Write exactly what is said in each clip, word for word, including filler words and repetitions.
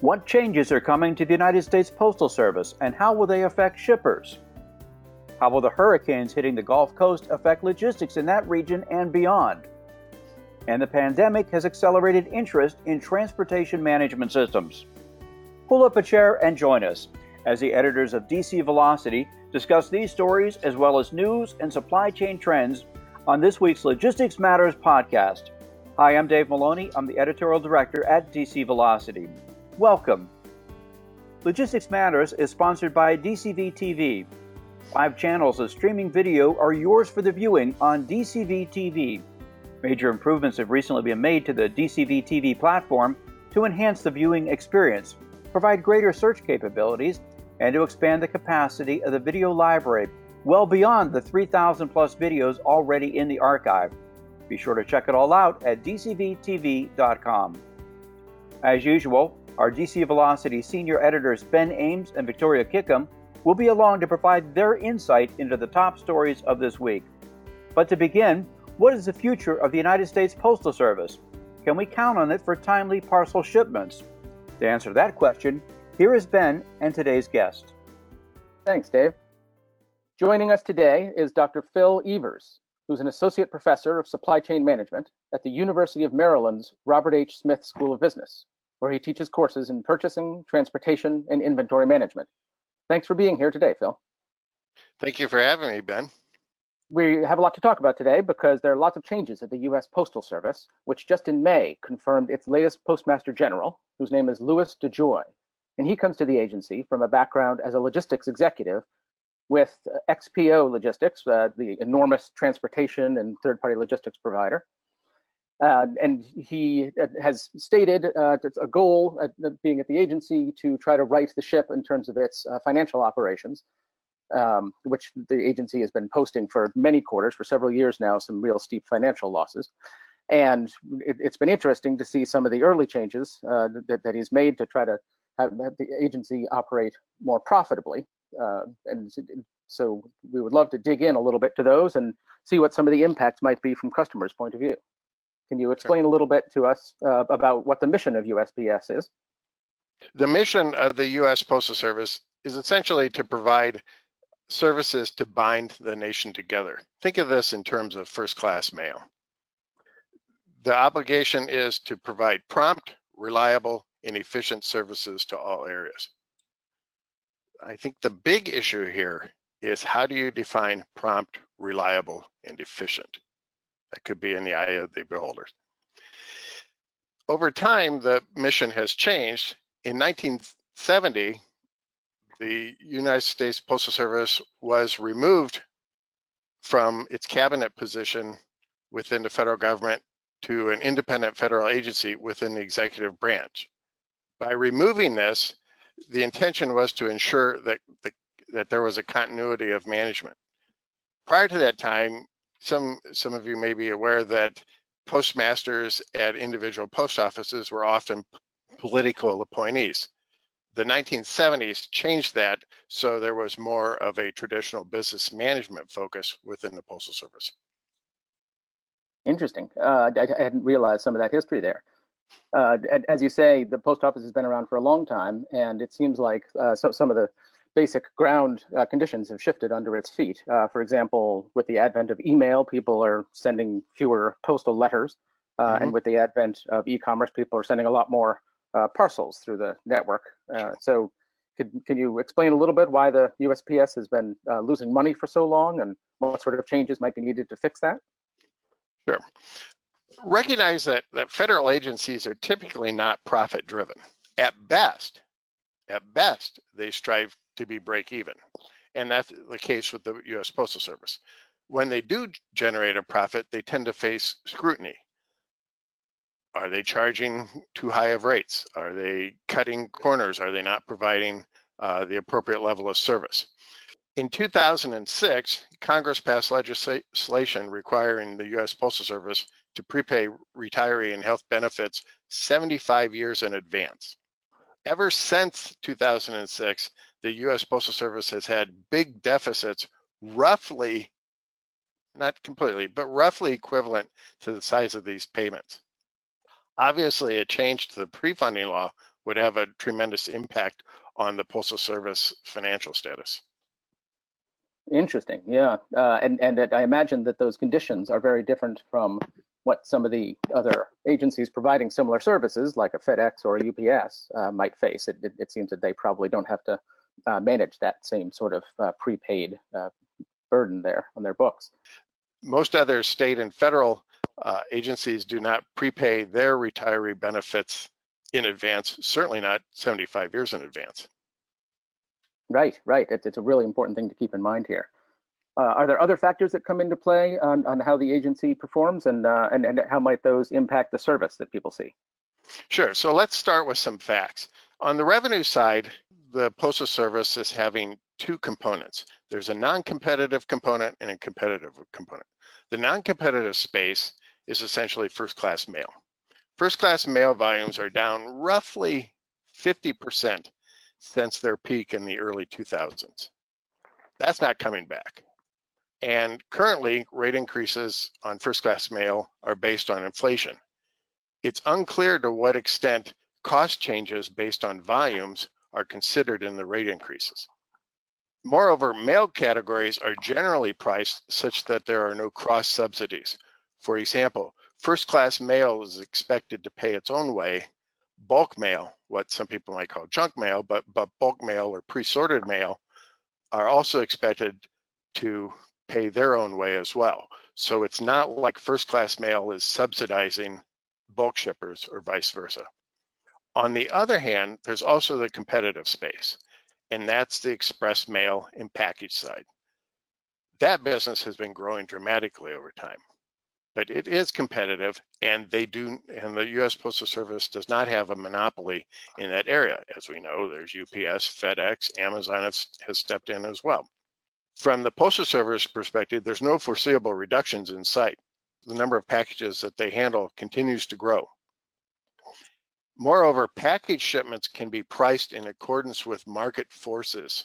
What changes are coming to the United States Postal Service, and how will they affect shippers? How will the hurricanes hitting the Gulf Coast affect logistics in that region and beyond? And the pandemic has accelerated interest in transportation management systems. Pull up a chair and join us as the editors of D C Velocity discuss these stories as well as news and supply chain trends on this week's Logistics Matters podcast. Hi, I'm Dave Maloney. I'm the editorial director at D C Velocity. Welcome. Logistics Matters is sponsored by D C V T V. Five channels of streaming video are yours for the viewing on D C V T V. Major improvements have recently been made to the D C V T V platform to enhance the viewing experience, provide greater search capabilities, and to expand the capacity of the video library well beyond the three thousand plus videos already in the archive. Be sure to check it all out at D C V T V dot com. As usual, our D C Velocity senior editors Ben Ames and Victoria Kickham will be along to provide their insight into the top stories of this week. But to begin, what is the future of the United States Postal Service? Can we count on it for timely parcel shipments? To answer that question, here is Ben and today's guest. Thanks, Dave. Joining us today is Doctor Phil Evers, who's an associate professor of supply chain management at the University of Maryland's Robert H. Smith School of Business, where he teaches courses in purchasing, transportation, and inventory management. Thanks for being here today, Phil. Thank you for having me, Ben. We have a lot to talk about today because there are lots of changes at the U S Postal Service, which just in May confirmed its latest Postmaster General, whose name is Louis DeJoy. And he comes to the agency from a background as a logistics executive with X P O Logistics, uh, the enormous transportation and third-party logistics provider. Uh, and he has stated uh, a goal at being at the agency to try to right the ship in terms of its uh, financial operations, um, which the agency has been posting for many quarters, for several years now, some real steep financial losses. And it, it's been interesting to see some of the early changes uh, that, that he's made to try to have, have the agency operate more profitably. Uh, and so we would love to dig in a little bit to those and see what some of the impacts might be from customers' point of view. Can you explain a little bit to us uh, about what the mission of U S P S is? The mission of the U S Postal Service is essentially to provide services to bind the nation together. Think of this in terms of first-class mail. The obligation is to provide prompt, reliable, and efficient services to all areas. I think the big issue here is how do you define prompt, reliable, and efficient? That could be in the eye of the beholder. Over time, the mission has changed. In nineteen seventy, the United States Postal Service was removed from its cabinet position within the federal government to an independent federal agency within the executive branch. By removing this, the intention was to ensure that, the, that there was a continuity of management. Prior to that time, Some some of you may be aware that postmasters at individual post offices were often political appointees. The nineteen seventies changed that, so there was more of a traditional business management focus within the Postal Service. Interesting. Uh, I, I hadn't realized some of that history there. Uh, as you say, the post office has been around for a long time, and it seems like uh, so, some of the basic ground uh, conditions have shifted under its feet. Uh, for example, with the advent of email, people are sending fewer postal letters. Uh, mm-hmm. And with the advent of e-commerce, people are sending a lot more uh, parcels through the network. Uh, so could, can you explain a little bit why the U S P S has been uh, losing money for so long and what sort of changes might be needed to fix that? Sure. Recognize that, that federal agencies are typically not profit-driven. At best, at best, they strive to be break even. And that's the case with the U S Postal Service. When they do generate a profit, they tend to face scrutiny. Are they charging too high of rates? Are they cutting corners? Are they not providing uh, the appropriate level of service? In two thousand six, Congress passed legislation requiring the U S Postal Service to prepay retiree and health benefits seventy-five years in advance. Ever since two thousand six, the U S Postal Service has had big deficits, roughly, not completely, but roughly equivalent to the size of these payments. Obviously, a change to the pre-funding law would have a tremendous impact on the Postal Service financial status. Interesting, yeah. Uh, and and that I imagine that those conditions are very different from what some of the other agencies providing similar services, like a FedEx or a U P S, uh, might face. It, it, it seems that they probably don't have to uh, manage that same sort of uh, prepaid uh, burden there on their books. Most other state and federal uh, agencies do not prepay their retiree benefits in advance, certainly not seventy-five years in advance. Right, right. It's, it's a really important thing to keep in mind here. Uh, are there other factors that come into play on, on how the agency performs, and, uh, and and how might those impact the service that people see? Sure. So let's start with some facts. On the revenue side, the Postal Service is having two components. There's a non-competitive component and a competitive component. The non-competitive space is essentially first-class mail. First-class mail volumes are down roughly fifty percent since their peak in the early two thousands. That's not coming back. And currently, rate increases on first-class mail are based on inflation. It's unclear to what extent cost changes based on volumes are considered in the rate increases. Moreover, mail categories are generally priced such that there are no cross-subsidies. For example, first-class mail is expected to pay its own way. Bulk mail, what some people might call junk mail, but, but bulk mail or pre-sorted mail, are also expected to pay their own way as well. So it's not like first-class mail is subsidizing bulk shippers or vice versa. On the other hand, there's also the competitive space, and that's the express mail and package side. That business has been growing dramatically over time, but it is competitive, and they do, and the U S Postal Service does not have a monopoly in that area. As we know, there's U P S, FedEx, Amazon has, has stepped in as well. From the Postal Service perspective, there's no foreseeable reductions in sight. The number of packages that they handle continues to grow. Moreover, package shipments can be priced in accordance with market forces.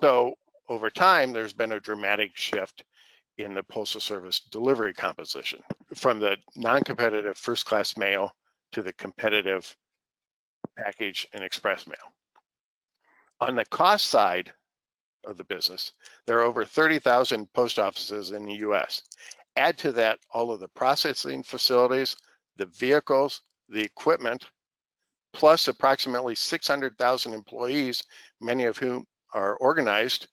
So over time, there's been a dramatic shift in the Postal Service delivery composition from the non-competitive first-class mail to the competitive package and express mail. On the cost side of the business, there are over thirty thousand post offices in the U S. Add to that all of the processing facilities, the vehicles, the equipment, plus approximately six hundred thousand employees, many of whom are organized,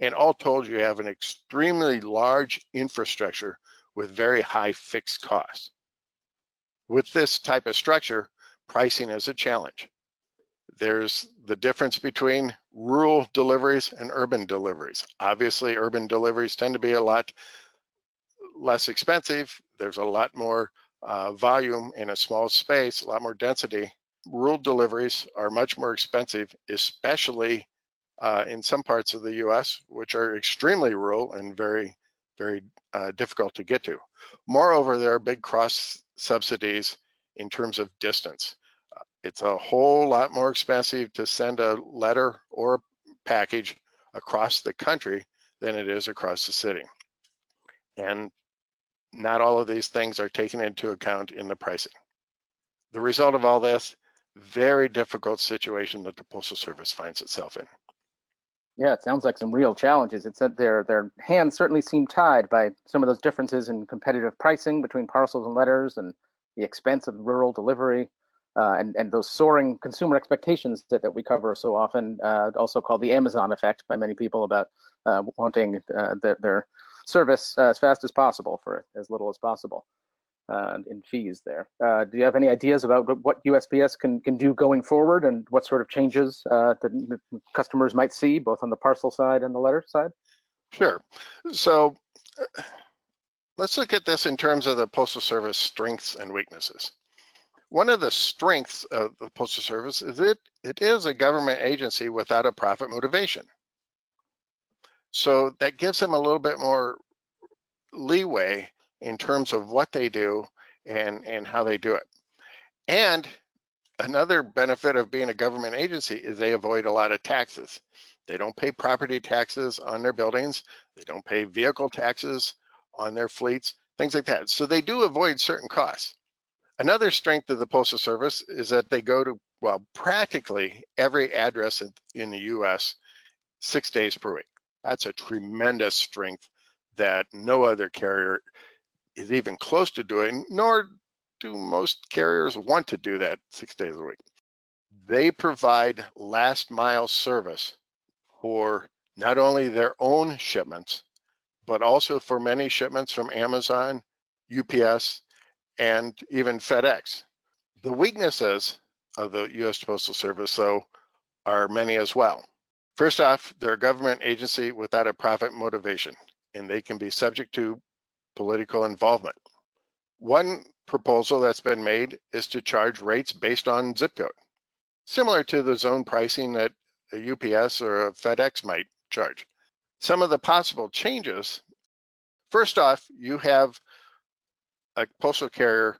and all told, you have an extremely large infrastructure with very high fixed costs. With this type of structure, pricing is a challenge. There's the difference between rural deliveries and urban deliveries. Obviously, urban deliveries tend to be a lot less expensive. There's a lot more uh, volume in a small space, a lot more density. Rural deliveries are much more expensive, especially uh, in some parts of the U S, which are extremely rural and very, very uh, difficult to get to. Moreover, there are big cross subsidies in terms of distance. It's a whole lot more expensive to send a letter or a package across the country than it is across the city. And not all of these things are taken into account in the pricing. The result of all this, very difficult situation that the Postal Service finds itself in. Yeah, it sounds like some real challenges. It's that their their hands certainly seem tied by some of those differences in competitive pricing between parcels and letters and the expense of rural delivery. Uh, and, and those soaring consumer expectations that, that we cover so often, uh, also called the Amazon effect by many people, about uh, wanting uh, the, their service uh, as fast as possible for as little as possible uh, in fees there. Uh, do you have any ideas about what U S P S can, can do going forward, and what sort of changes uh, that customers might see, both on the parcel side and the letter side? Sure. So uh, let's look at this in terms of the Postal Service strengths and weaknesses. One of the strengths of the Postal Service is it it is a government agency without a profit motivation. So that gives them a little bit more leeway in terms of what they do and, and how they do it. And another benefit of being a government agency is they avoid a lot of taxes. They don't pay property taxes on their buildings. They don't pay vehicle taxes on their fleets, things like that. So they do avoid certain costs. Another strength of the Postal Service is that they go to well, practically every address in the U S six days per week. That's a tremendous strength that no other carrier is even close to doing, nor do most carriers want to do that six days a week. They provide last mile service for not only their own shipments, but also for many shipments from Amazon, U P S, and even FedEx. The weaknesses of the U S Postal Service, though, are many as well. First off, they're a government agency without a profit motivation, and they can be subject to political involvement. One proposal that's been made is to charge rates based on zip code, similar to the zone pricing that a U P S or a FedEx might charge. Some of the possible changes: first off, you have a postal carrier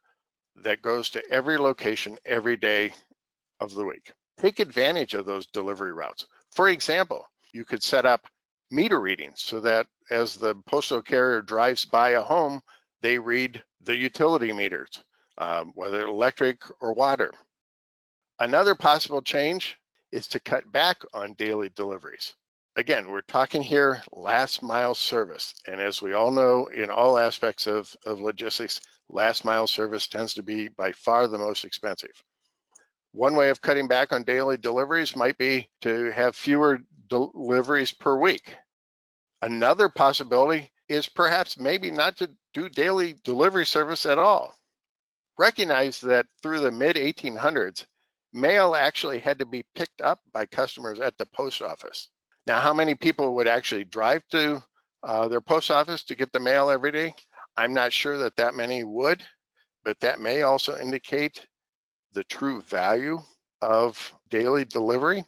that goes to every location every day of the week. Take advantage of those delivery routes. For example, you could set up meter readings so that as the postal carrier drives by a home, they read the utility meters, um, whether electric or water. Another possible change is to cut back on daily deliveries. Again, we're talking here last mile service. And as we all know, in all aspects of, of logistics, last mile service tends to be by far the most expensive. One way of cutting back on daily deliveries might be to have fewer del- deliveries per week. Another possibility is perhaps maybe not to do daily delivery service at all. Recognize that through the mid eighteen hundreds, mail actually had to be picked up by customers at the post office. Now, how many people would actually drive to uh, their post office to get the mail every day? I'm not sure that that many would, but that may also indicate the true value of daily delivery.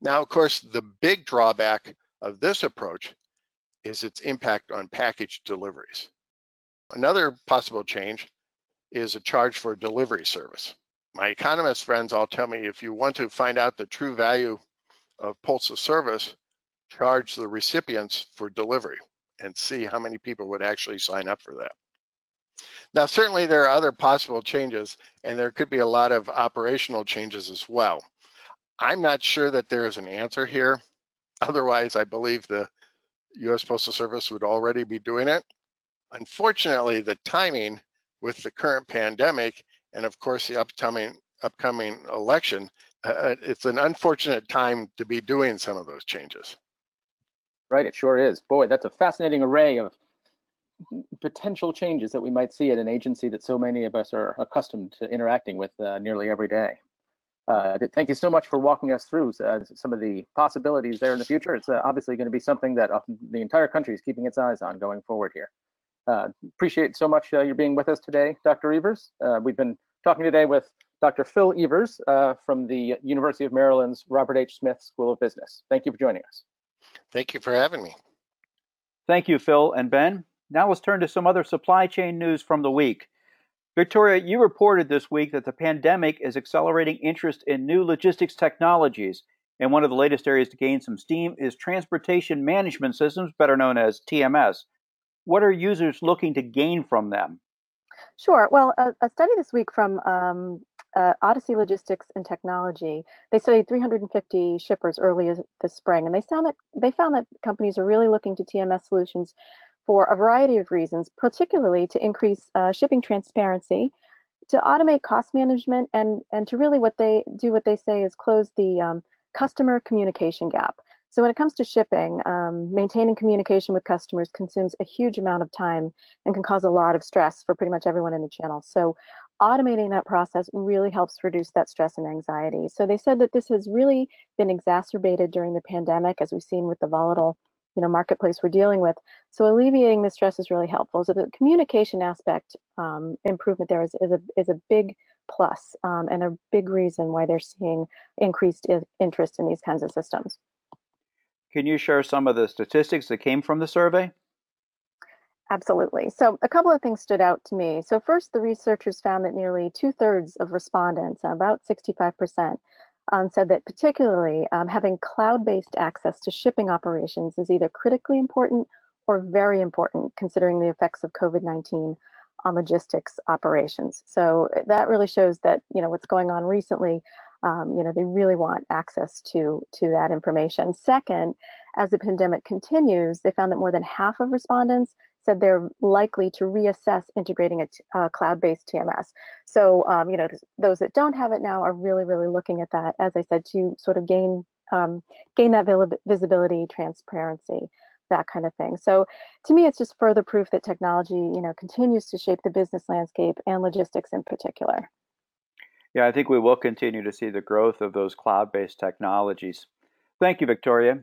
Now, of course, the big drawback of this approach is its impact on package deliveries. Another possible change is a charge for delivery service. My economist friends all tell me if you want to find out the true value of postal service, charge the recipients for delivery and see how many people would actually sign up for that. Now, certainly there are other possible changes, and there could be a lot of operational changes as well. I'm not sure that there is an answer here. Otherwise, I believe the U S Postal Service would already be doing it. Unfortunately, the timing with the current pandemic and, of course, the upcoming upcoming election, uh, it's an unfortunate time to be doing some of those changes. Right, it sure is. Boy, that's a fascinating array of potential changes that we might see at an agency that so many of us are accustomed to interacting with uh, nearly every day. Uh, thank you so much for walking us through uh, some of the possibilities there in the future. It's uh, obviously going to be something that uh, the entire country is keeping its eyes on going forward here. Uh, appreciate so much uh, your being with us today, Doctor Evers. Uh, we've been talking today with Doctor Phil Evers uh, from the University of Maryland's Robert H. Smith School of Business. Thank you for joining us. Thank you for having me. Thank you, Phil and Ben. Now let's turn to some other supply chain news from the week. Victoria, you reported this week that the pandemic is accelerating interest in new logistics technologies, and one of the latest areas to gain some steam is transportation management systems, better known as T M S. What are users looking to gain from them? Sure. Well, a, a study this week from um, uh, Odyssey Logistics and Technology, they studied three hundred fifty shippers earlier this spring, and they found that they found that companies are really looking to T M S solutions for a variety of reasons, particularly to increase uh, shipping transparency, to automate cost management, and and to really what they do, what they say is close the um, customer communication gap. So when it comes to shipping, um, maintaining communication with customers consumes a huge amount of time and can cause a lot of stress for pretty much everyone in the channel. So automating that process really helps reduce that stress and anxiety. So they said that this has really been exacerbated during the pandemic, as we've seen with the volatile you know, marketplace we're dealing with. So alleviating the stress is really helpful. So the communication aspect um, improvement there is, is, a, is a big plus um, and a big reason why they're seeing increased interest in these kinds of systems. Can you share some of the statistics that came from the survey? Absolutely. So a couple of things stood out to me. So first, the researchers found that nearly two-thirds of respondents, about sixty-five percent, Um, said that particularly um, having cloud-based access to shipping operations is either critically important or very important, considering the effects of COVID nineteen on logistics operations. So that really shows that, you know, what's going on recently, um, you know, they really want access to, to that information. Second, as the pandemic continues, they found that more than half of respondents said they're likely to reassess integrating a, t a cloud-based T M S. So, um, you know, those that don't have it now are really, really looking at that, as I said, to sort of gain um, gain that visibility, transparency, that kind of thing. So to me, it's just further proof that technology, you know, continues to shape the business landscape and logistics in particular. Yeah, I think we will continue to see the growth of those cloud-based technologies. Thank you, Victoria.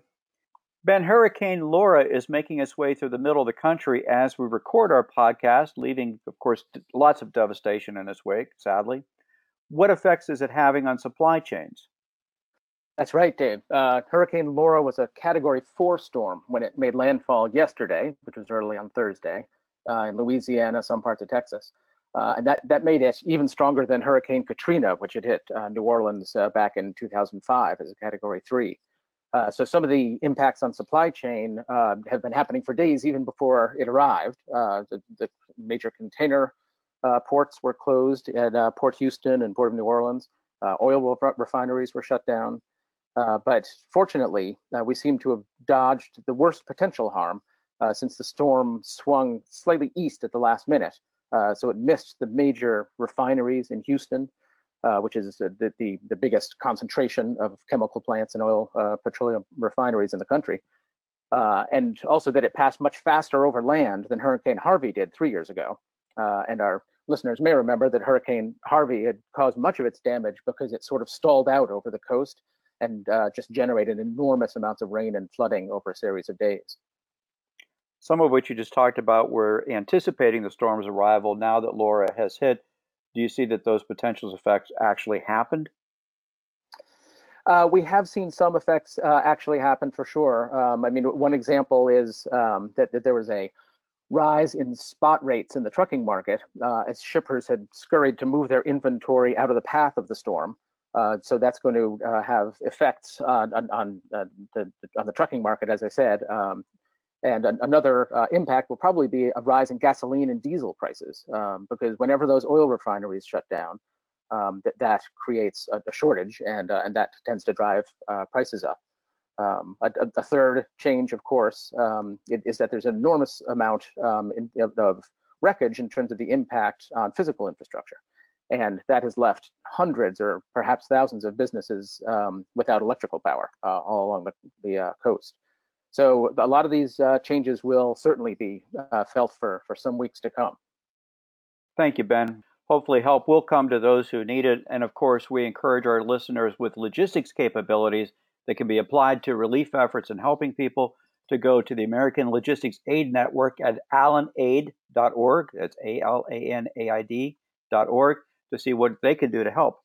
Ben, Hurricane Laura is making its way through the middle of the country as we record our podcast, leaving, of course, lots of devastation in its wake, sadly. What effects is it having on supply chains? That's right, Dave. Uh, Hurricane Laura was a Category four storm when it made landfall yesterday, which was early on Thursday, uh, in Louisiana, some parts of Texas. Uh, and that, that made it even stronger than Hurricane Katrina, which had hit uh, New Orleans uh, back in two thousand five as a Category three. Uh, so some of the impacts on supply chain uh, have been happening for days, even before it arrived. Uh, the, the major container uh, ports were closed at uh, Port Houston and Port of New Orleans. Uh, oil refineries were shut down. Uh, but fortunately, uh, we seem to have dodged the worst potential harm uh, since the storm swung slightly east at the last minute. Uh, so it missed the major refineries in Houston, uh, which is the, the, the biggest concentration of chemical plants and oil uh, petroleum refineries in the country. Uh, and also that it passed much faster over land than Hurricane Harvey did three years ago. Uh, and our listeners may remember that Hurricane Harvey had caused much of its damage because it sort of stalled out over the coast and uh, just generated enormous amounts of rain and flooding over a series of days. Some of which you just talked about were anticipating the storm's arrival. Now that Laura has hit, do you see that those potential effects actually happened? Uh, we have seen some effects uh, actually happen, for sure. Um, I mean, one example is um, that, that there was a rise in spot rates in the trucking market uh, as shippers had scurried to move their inventory out of the path of the storm. Uh, so that's going to uh, have effects on, on, on, uh, the, on the trucking market, as I said. Um, and an, another uh, impact will probably be a rise in gasoline and diesel prices, um, because whenever those oil refineries shut down, um, that, that creates a, a shortage, and, uh, and that tends to drive uh, prices up. Um, a, a third change, of course, um, it, is that there's an enormous amount um, in, of, of wreckage in terms of the impact on physical infrastructure. And that has left hundreds or perhaps thousands of businesses um, without electrical power uh, all along the, the uh, coast. So a lot of these uh, changes will certainly be uh, felt for, for some weeks to come. Thank you, Ben. Hopefully help will come to those who need it. And of course, we encourage our listeners with logistics capabilities that can be applied to relief efforts and helping people to go to the American Logistics Aid Network at alan aid dot org. That's A L A N A I D dot org. To see what they can do to help.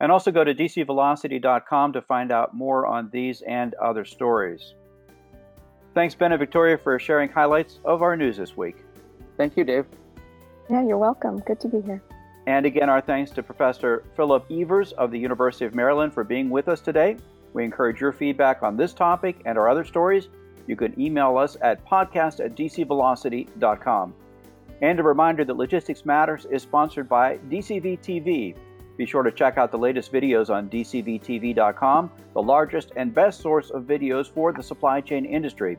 And also go to D C velocity dot com to find out more on these and other stories. Thanks, Ben and Victoria, for sharing highlights of our news this week. Thank you, Dave. Yeah, you're welcome. Good to be here. And again, our thanks to Professor Philip Evers of the University of Maryland for being with us today. We encourage your feedback on this topic and our other stories. You can email us at podcast at D C velocity dot com. And a reminder that Logistics Matters is sponsored by D C V T V. Be sure to check out the latest videos on D C V T V dot com, the largest and best source of videos for the supply chain industry,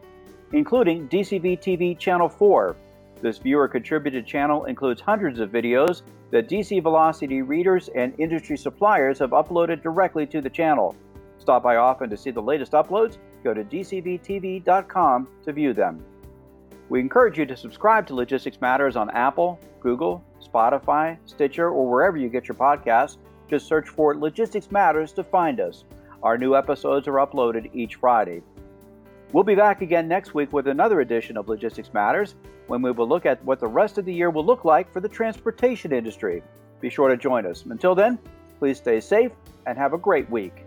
including D C V T V Channel four. This viewer-contributed channel includes hundreds of videos that D C Velocity readers and industry suppliers have uploaded directly to the channel. Stop by often to see the latest uploads. Go to D C V T V dot com to view them. We encourage you to subscribe to Logistics Matters on Apple, Google, Spotify, Stitcher, or wherever you get your podcasts. Just search for Logistics Matters to find us. Our new episodes are uploaded each Friday. We'll be back again next week with another edition of Logistics Matters, when we will look at what the rest of the year will look like for the transportation industry. Be sure to join us. Until then, please stay safe and have a great week.